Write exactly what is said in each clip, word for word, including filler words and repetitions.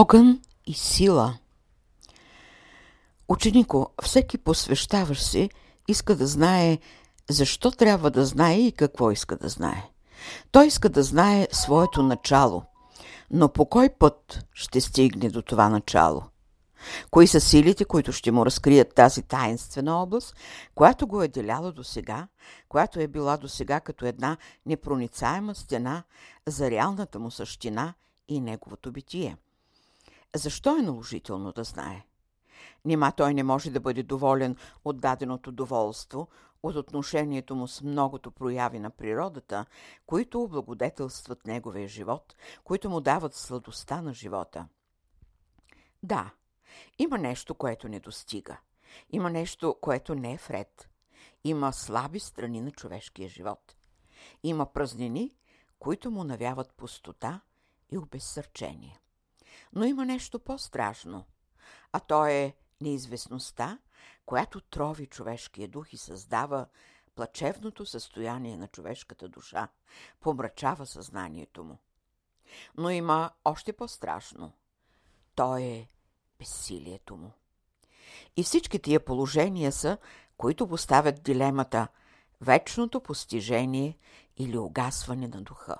Огън и сила. Ученико, всеки посвещаващ се иска да знае защо трябва да знае и какво иска да знае. Той иска да знае своето начало, но по кой път ще стигне до това начало? Кои са силите, които ще му разкрият тази таинствена област, която го е деляла до сега, която е била до сега като една непроницаема стена за реалната му същина и неговото битие? Защо е наложително да знае? Нима той не може да бъде доволен от даденото доволство, от отношението му с многото прояви на природата, които облагодетелстват неговия живот, които му дават сладостта на живота. Да, има нещо, което не достига. Има нещо, което не е вред. Има слаби страни на човешкия живот. Има празнини, които му навяват пустота и обезсърчение. Но има нещо по-страшно, а то е неизвестността, която трови човешкия дух и създава плачевното състояние на човешката душа, помрачава съзнанието му. Но има още по-страшно. То е безсилието му. И всички тия положения са, които поставят дилемата вечното постижение или угасване на духа.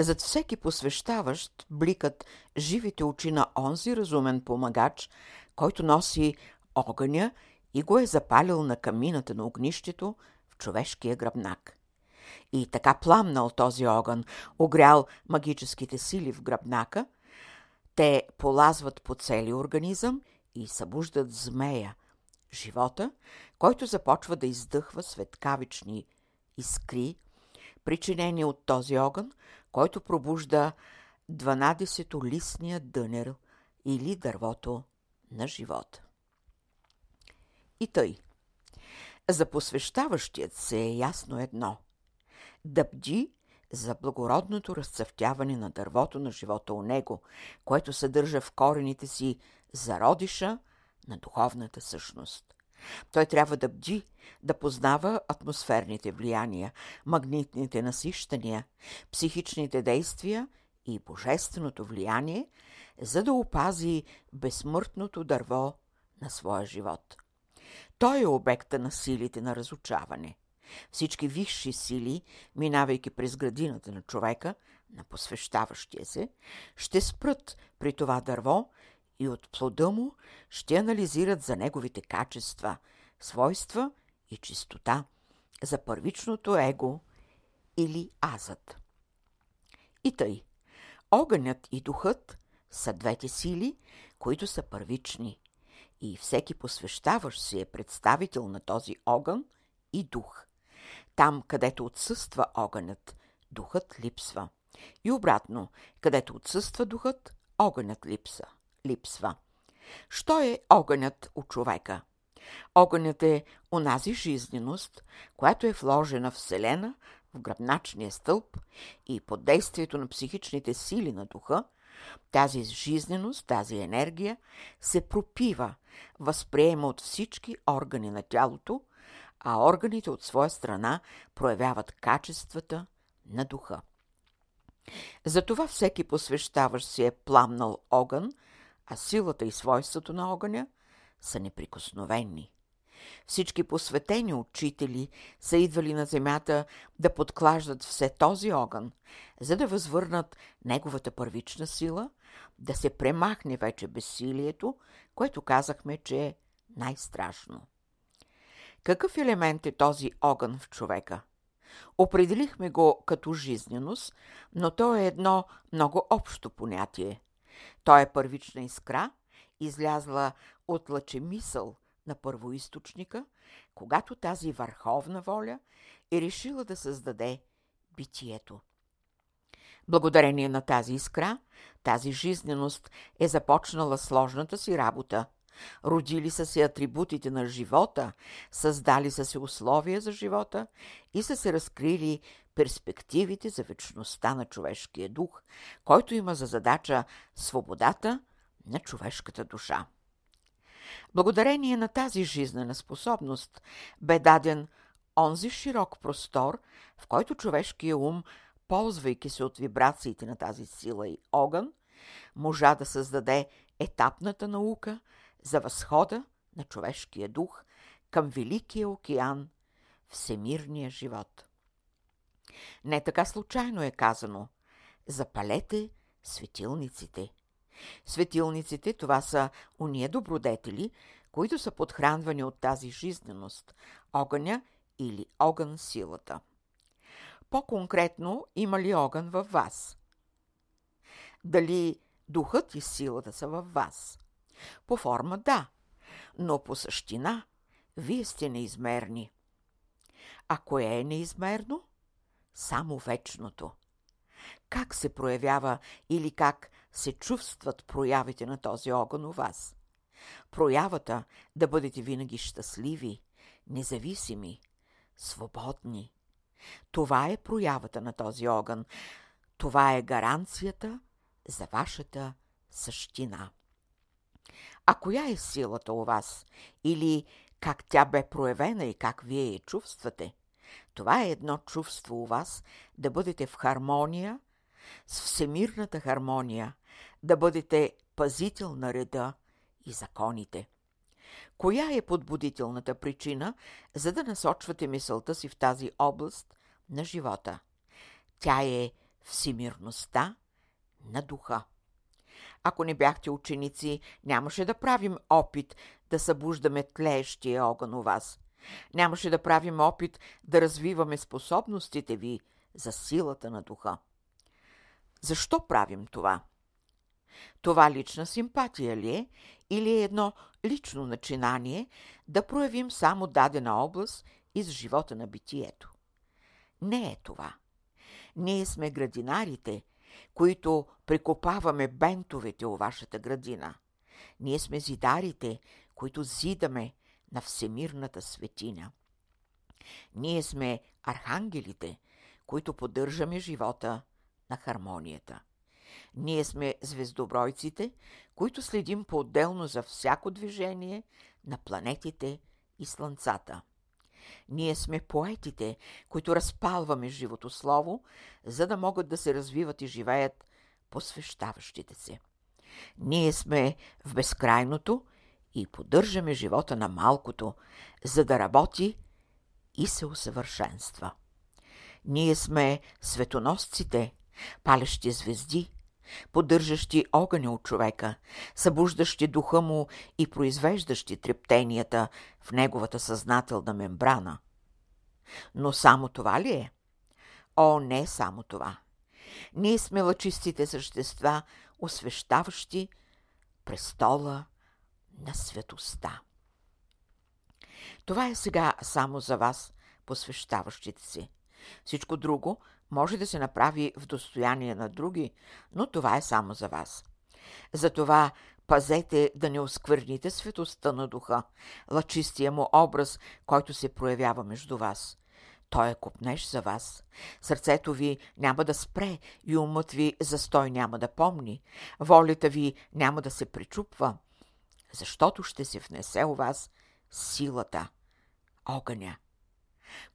Зад всеки посвещаващ бликат живите очи на онзи разумен помагач, който носи огъня и го е запалил на камината на огнището в човешкия гръбнак. И така пламнал този огън, огрял магическите сили в гръбнака, те полазват по целия организъм и събуждат змея, живота, който започва да издъхва светкавични искри, причинени от този огън, който пробужда дванадесетолистния дънер или дървото на живота. И тъй, за посвещаващият се е ясно едно – да бди за благородното разцъфтяване на дървото на живота у него, което съдържа в корените си зародиша на духовната същност. Той трябва да бди, да познава атмосферните влияния, магнитните насищания, психичните действия и божественото влияние, за да опази безсмъртното дърво на своя живот. Той е обекта на силите на разучаване. Всички висши сили, минавайки през градината на човека, на посвещаващия се, ще спрат при това дърво и от плода му ще анализират за неговите качества, свойства и чистота, за първичното его или азът. И тъй, огънят и духът са двете сили, които са първични, и всеки посвещаващ се е представител на този огън и дух. Там, където отсъства огънят, духът липсва. И обратно, където отсъства духът, огънят липса. липсва. Що е огънят у човека? Огънят е онази жизненост, която е вложена в Вселена, в гръбначния стълб и под действието на психичните сили на духа, тази жизненост, тази енергия се пропива, възприема от всички органи на тялото, а органите от своя страна проявяват качествата на духа. Затова всеки посвещаващ си е пламнал огън, а силата и свойството на огъня са неприкосновени. Всички посветени учители са идвали на земята да подклаждат все този огън, за да възвърнат неговата първична сила, да се премахне вече безсилието, което казахме, че е най-страшно. Какъв елемент е този огън в човека? Определихме го като жизненост, но то е едно много общо понятие. То е първична искра, излязла от лъчемисъл на първоизточника, когато тази върховна воля е решила да създаде битието. Благодарение на тази искра, тази жизненост е започнала сложната си работа. Родили са се атрибутите на живота, създали са се условия за живота и са се разкрили перспективите за вечността на човешкия дух, който има за задача свободата на човешката душа. Благодарение на тази жизнена способност бе даден онзи широк простор, в който човешкият ум, ползвайки се от вибрациите на тази сила и огън, можа да създаде етапната наука за възхода на човешкия дух към Великия океан, всемирния живот. Не така случайно е казано: запалете светилниците. Светилниците, това са уния добродетели, които са подхранвани от тази жизненост, огъня или огън силата. По-конкретно, има ли огън във вас? Дали духът и силата са във вас? По форма да, но по същина вие сте неизмерни. А кое е неизмерно? Само вечното. Как се проявява или как се чувстват проявите на този огън у вас? Проявата да бъдете винаги щастливи, независими, свободни. Това е проявата на този огън. Това е гаранцията за вашата същина. А коя е силата у вас? Или как тя бе проявена и как вие я чувствате? Това е едно чувство у вас да бъдете в хармония с всемирната хармония, да бъдете пазител на реда и законите. Коя е подбудителната причина, за да насочвате мисълта си в тази област на живота? Тя е всемирността на духа. Ако не бяхте ученици, нямаше да правим опит да събуждаме тлеещия огън у вас. Нямаше да правим опит да развиваме способностите ви за силата на духа. Защо правим това? Това лична симпатия ли е или е едно лично начинание да проявим само дадена област из живота на битието? Не е това. Ние сме градинарите, които прикопаваме бентовете у вашата градина. Ние сме зидарите, които зидаме на всемирната светиня. Ние сме архангелите, които поддържаме живота на хармонията. Ние сме звездобройците, които следим по-отделно за всяко движение на планетите и слънцата. Ние сме поетите, които разпалваме живото слово, за да могат да се развиват и живеят посвещаващите се. Ние сме в безкрайното и поддържаме живота на малкото, за да работи и се усъвършенства. Ние сме светоносците, палещи звезди, поддържащи огъня от човека, събуждащи духа му и произвеждащи трептенията в неговата съзнателна мембрана. Но само това ли е? О, не само това. Ние сме лъчистите същества, освещаващи престола на светостта. Това е сега само за вас, посвещаващите си. Всичко друго може да се направи в достояние на други, но това е само за вас. Затова пазете да не оскверните светостта на духа, лъчистия му образ, който се проявява между вас. Той е копнеж за вас. Сърцето ви няма да спре и умът ви застой няма да помни. Волята ви няма да се пречупва, защото ще се внесе у вас силата, огъня.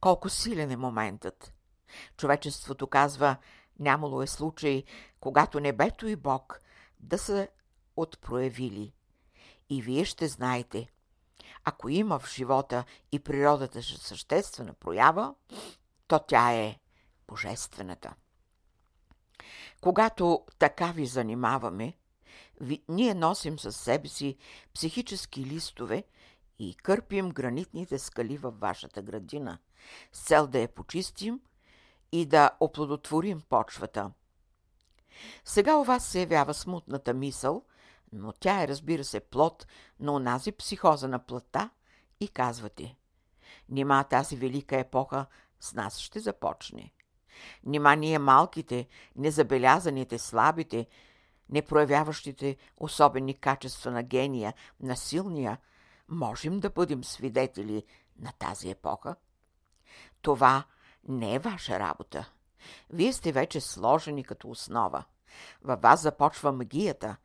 Колко силен е моментът! Човечеството казва, нямало е случай, когато небето и Бог да са отпроявили. И вие ще знаете, ако има в живота и природата съществена проява, то тя е божествената. Когато така ви занимаваме, ви, ние носим със себе си психически листове и кърпим гранитните скали във вашата градина, с цел да я почистим и да оплодотворим почвата. Сега у вас се явява смутната мисъл, но тя е, разбира се, плод на онази психоза на плътта и казвате: нима тази велика епоха с нас ще започне. Нима ние малките, незабелязаните, слабите, непроявяващите особени качества на гения, на силния, можем да бъдем свидетели на тази епоха. Това не е ваша работа. Вие сте вече сложени като основа. Във вас започва магията,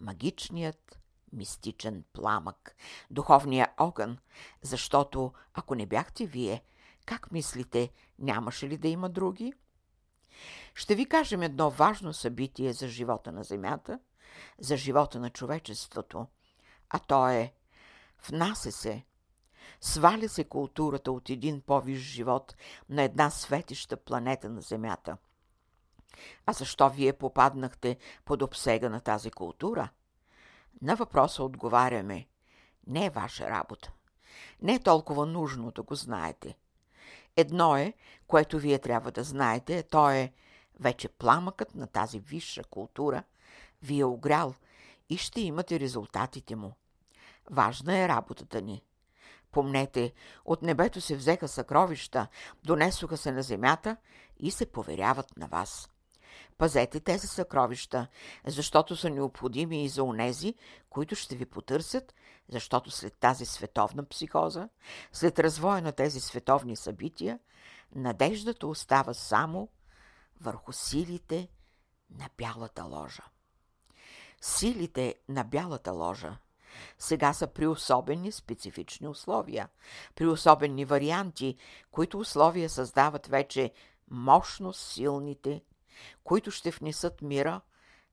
магичният мистичен пламък, духовния огън, защото ако не бяхте вие, как мислите, нямаше ли да има други? Ще ви кажем едно важно събитие за живота на Земята, за живота на човечеството, а то е: внася се, сваля се културата от един повиш живот на една светеща планета на Земята. А защо вие попаднахте под обсега на тази култура? На въпроса отговаряме: не е ваша работа. Не е толкова нужно да го знаете. Едно е, което вие трябва да знаете, то е: вече пламъкът на тази висша култура ви е огрял и ще имате резултатите му. Важна е работата ни. Помнете, от небето се взеха съкровища, донесоха се на земята и се поверяват на вас. Пазете тези съкровища, защото са необходими и за онези, които ще ви потърсят, защото след тази световна психоза, след развоя на тези световни събития, надеждата остава само върху силите на бялата ложа. Силите на бялата ложа сега са при особени специфични условия, при особени варианти, които условия създават вече мощно силните, които ще внесат мира,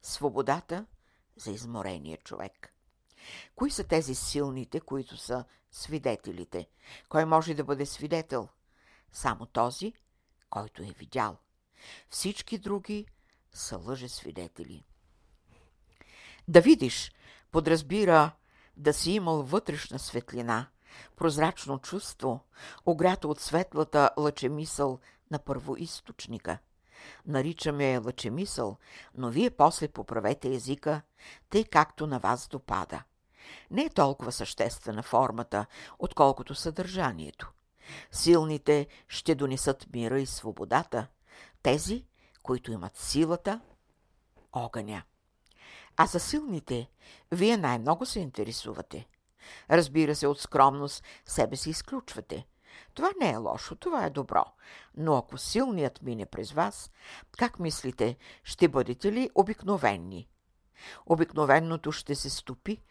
свободата за изморения човек. Кои са тези силните, които са свидетелите? Кой може да бъде свидетел? Само този, който е видял. Всички други са лъжесвидетели. Да видиш подразбира да си имал вътрешна светлина, прозрачно чувство, огрято от светлата лъчемисъл на първоизточника. Наричаме я лъчемисъл, но вие после поправете езика, тъй както на вас допада. Не е толкова съществена формата, отколкото съдържанието. Силните ще донесат мира и свободата, тези, които имат силата, огъня. А за силните вие най-много се интересувате. Разбира се, от скромност себе си изключвате. Това не е лошо, това е добро. Но ако силният мине през вас, как мислите, ще бъдете ли обикновенни? Обикновеното ще се стопи,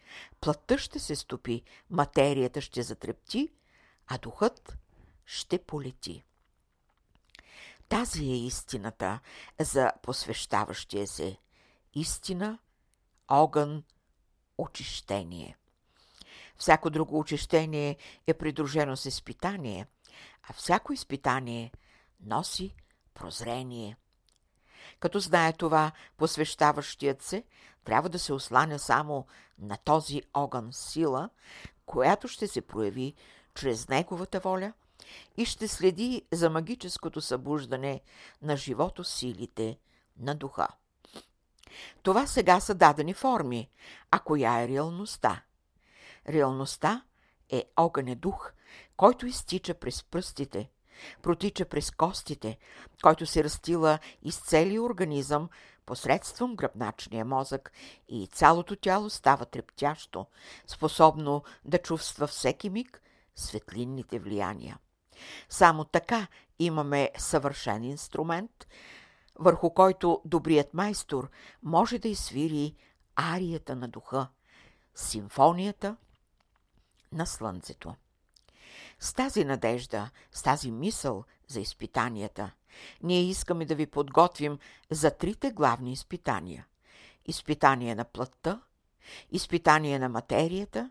плътта ще се стопи, материята ще затрепти, а духът ще полети. Тази е истината за посвещаващия се. Истина, огън, очищение. Всяко друго очищение е придружено с изпитание, а всяко изпитание носи прозрение. Като знае това, посвещаващият се трябва да се осланя само на този огън сила, която ще се прояви чрез неговата воля и ще следи за магическото събуждане на живото силите на духа. Това сега са дадени форми, а коя е реалността? Реалността е огънен дух, който изтича през пръстите, протича през костите, който се разтила из целия организъм посредством гръбначния мозък и цялото тяло става трептящо, способно да чувства всеки миг светлинните влияния. Само така имаме съвършен инструмент, върху който добрият майстор може да изсвири арията на духа, симфонията на слънцето. С тази надежда, с тази мисъл за изпитанията, ние искаме да ви подготвим за трите главни изпитания. Изпитание на плътта, изпитание на материята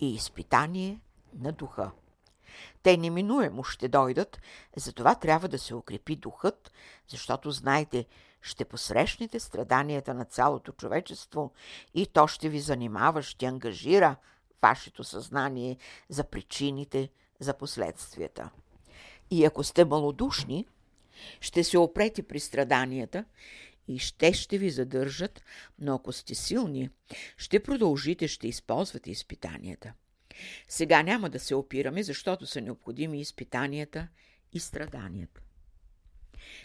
и изпитание на духа. Те неминуемо ще дойдат, затова трябва да се укрепи духът, защото, знаете, ще посрещнете страданията на цялото човечество и то ще ви занимава, ще ангажира вашето съзнание за причините, за последствията. И ако сте малодушни, ще се опрете при страданията и ще ще ви задържат, но ако сте силни, ще продължите, ще използвате изпитанията. Сега няма да се опираме, защото са необходими изпитанията и страданията.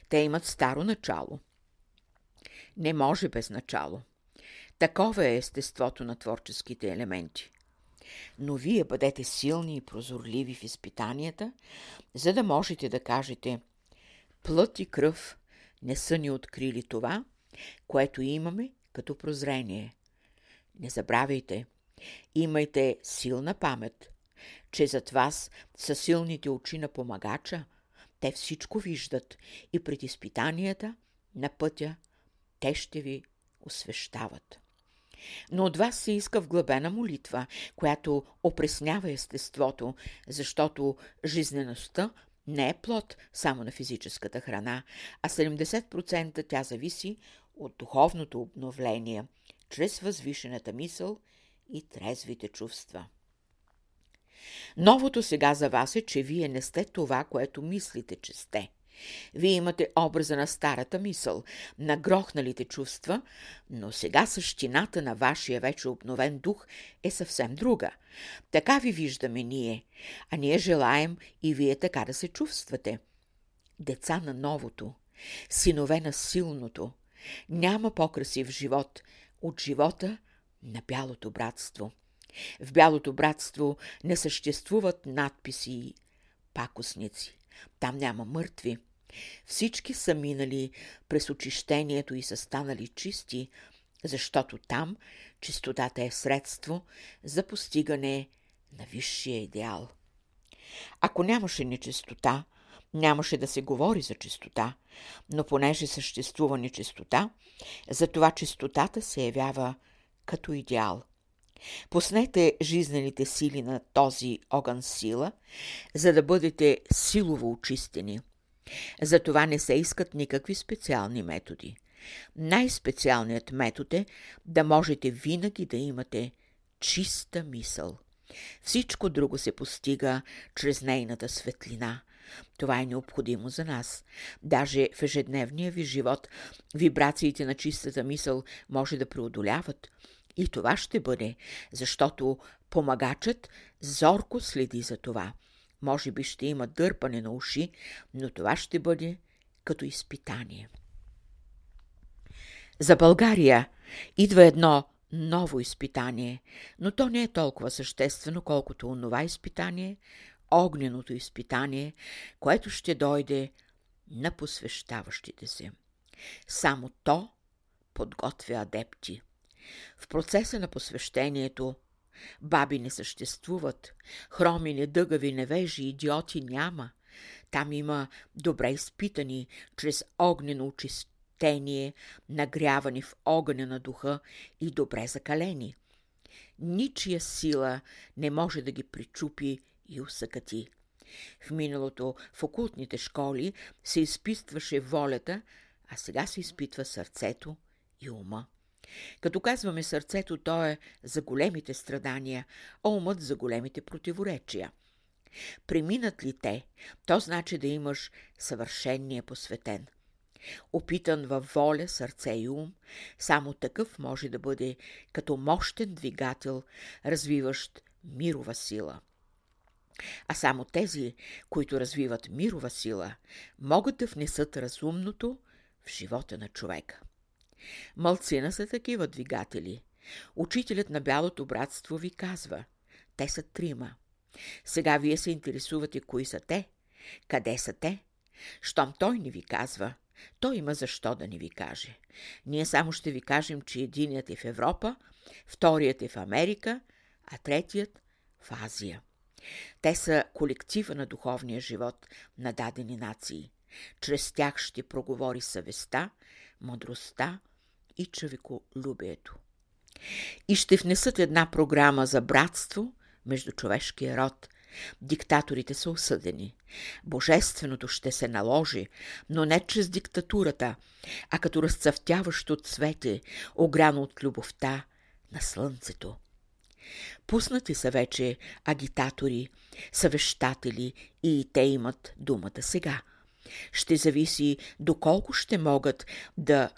Те имат старо начало. Не може без начало. Такова е естеството на творческите елементи. Но вие бъдете силни и прозорливи в изпитанията, за да можете да кажете: плът и кръв не са ни открили това, което имаме като прозрение. Не забравяйте, имайте силна памет, че зад вас са силните очи на помагача, те всичко виждат и пред изпитанията на пътя те ще ви освещават. Но от вас се иска вглъбена молитва, която опреснява естеството, защото жизнеността не е плод само на физическата храна, а седемдесет процента тя зависи от духовното обновление, чрез възвишената мисъл и трезвите чувства. Новото сега за вас е, че вие не сте това, което мислите, че сте. Вие имате образа на старата мисъл, на грохналите чувства, но сега същината на вашия вече обновен дух е съвсем друга. Така ви виждаме ние, а ние желаем и вие така да се чувствате. Деца на новото, синове на силното, няма по-красив живот от живота на бялото братство. В бялото братство не съществуват надписи и пакосници. Там няма мъртви. Всички са минали през очищението и са станали чисти, защото там чистотата е средство за постигане на висшия идеал. Ако нямаше нечистота, нямаше да се говори за чистота, но понеже съществува нечистота, затова чистотата се явява като идеал. Поснете жизнените сили на този огън сила, за да бъдете силово очистени. За това не се искат никакви специални методи. Най-специалният метод е да можете винаги да имате чиста мисъл. Всичко друго се постига чрез нейната светлина. Това е необходимо за нас. Даже в ежедневния ви живот вибрациите на чистата мисъл може да преодоляват. И това ще бъде, защото помагачът зорко следи за това. Може би ще има дърпане на уши, но това ще бъде като изпитание. За България идва едно ново изпитание, но то не е толкова съществено, колкото онова изпитание, огненото изпитание, което ще дойде на посвещаващите се. Само то подготвя адепти. В процеса на посвещението баби не съществуват, хроми, недъгави, невежи, идиоти няма. Там има добре изпитани чрез огнено очистение, нагрявани в огъня на духа и добре закалени. Ничия сила не може да ги причупи и усъкати. В миналото в окултните школи се изпитваше волята, а сега се изпитва сърцето и ума. Като казваме сърцето, то е за големите страдания, а умът за големите противоречия. Преминат ли те, то значи да имаш съвършение посветен. Опитан във воля, сърце и ум, само такъв може да бъде като мощен двигател, развиващ мирова сила. А само тези, които развиват мирова сила, могат да внесат разумното в живота на човека. Малцина са такива двигатели. Учителят на бялото братство ви казва. Те са трима. Сега вие се интересувате кои са те, къде са те. Щом той не ви казва, той има защо да не ви каже. Ние само ще ви кажем, че единият е в Европа, вторият е в Америка, а третият в Азия. Те са колектива на духовния живот на дадени нации. Чрез тях ще проговори съвестта, мъдростта и човеколюбието. И ще внесат една програма за братство между човешкия род. Диктаторите са осъдени. Божественото ще се наложи, но не чрез диктатурата, а като разцъфтяващо цвете, огряно от любовта на слънцето. Пуснати са вече агитатори, съвещатели и те имат думата сега. Ще зависи доколко ще могат да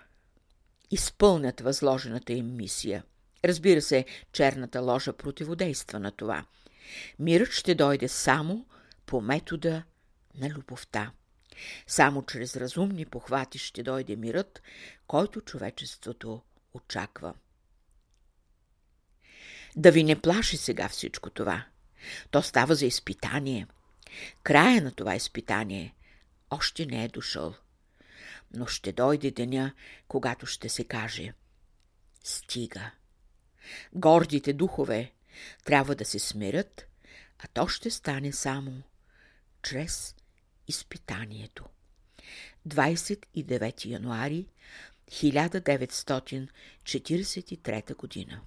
изпълнят възложената им мисия. Разбира се, черната ложа противодейства на това. Мирът ще дойде само по метода на любовта. Само чрез разумни похвати ще дойде мирът, който човечеството очаква. Да ви не плаши сега всичко това. То става за изпитание. Края на това изпитание още не е дошъл, но ще дойде деня, когато ще се каже «Стига!». Гордите духове трябва да се смирят, а то ще стане само чрез изпитанието. двадесет и девети януари хиляда деветстотин четиридесет и трета година.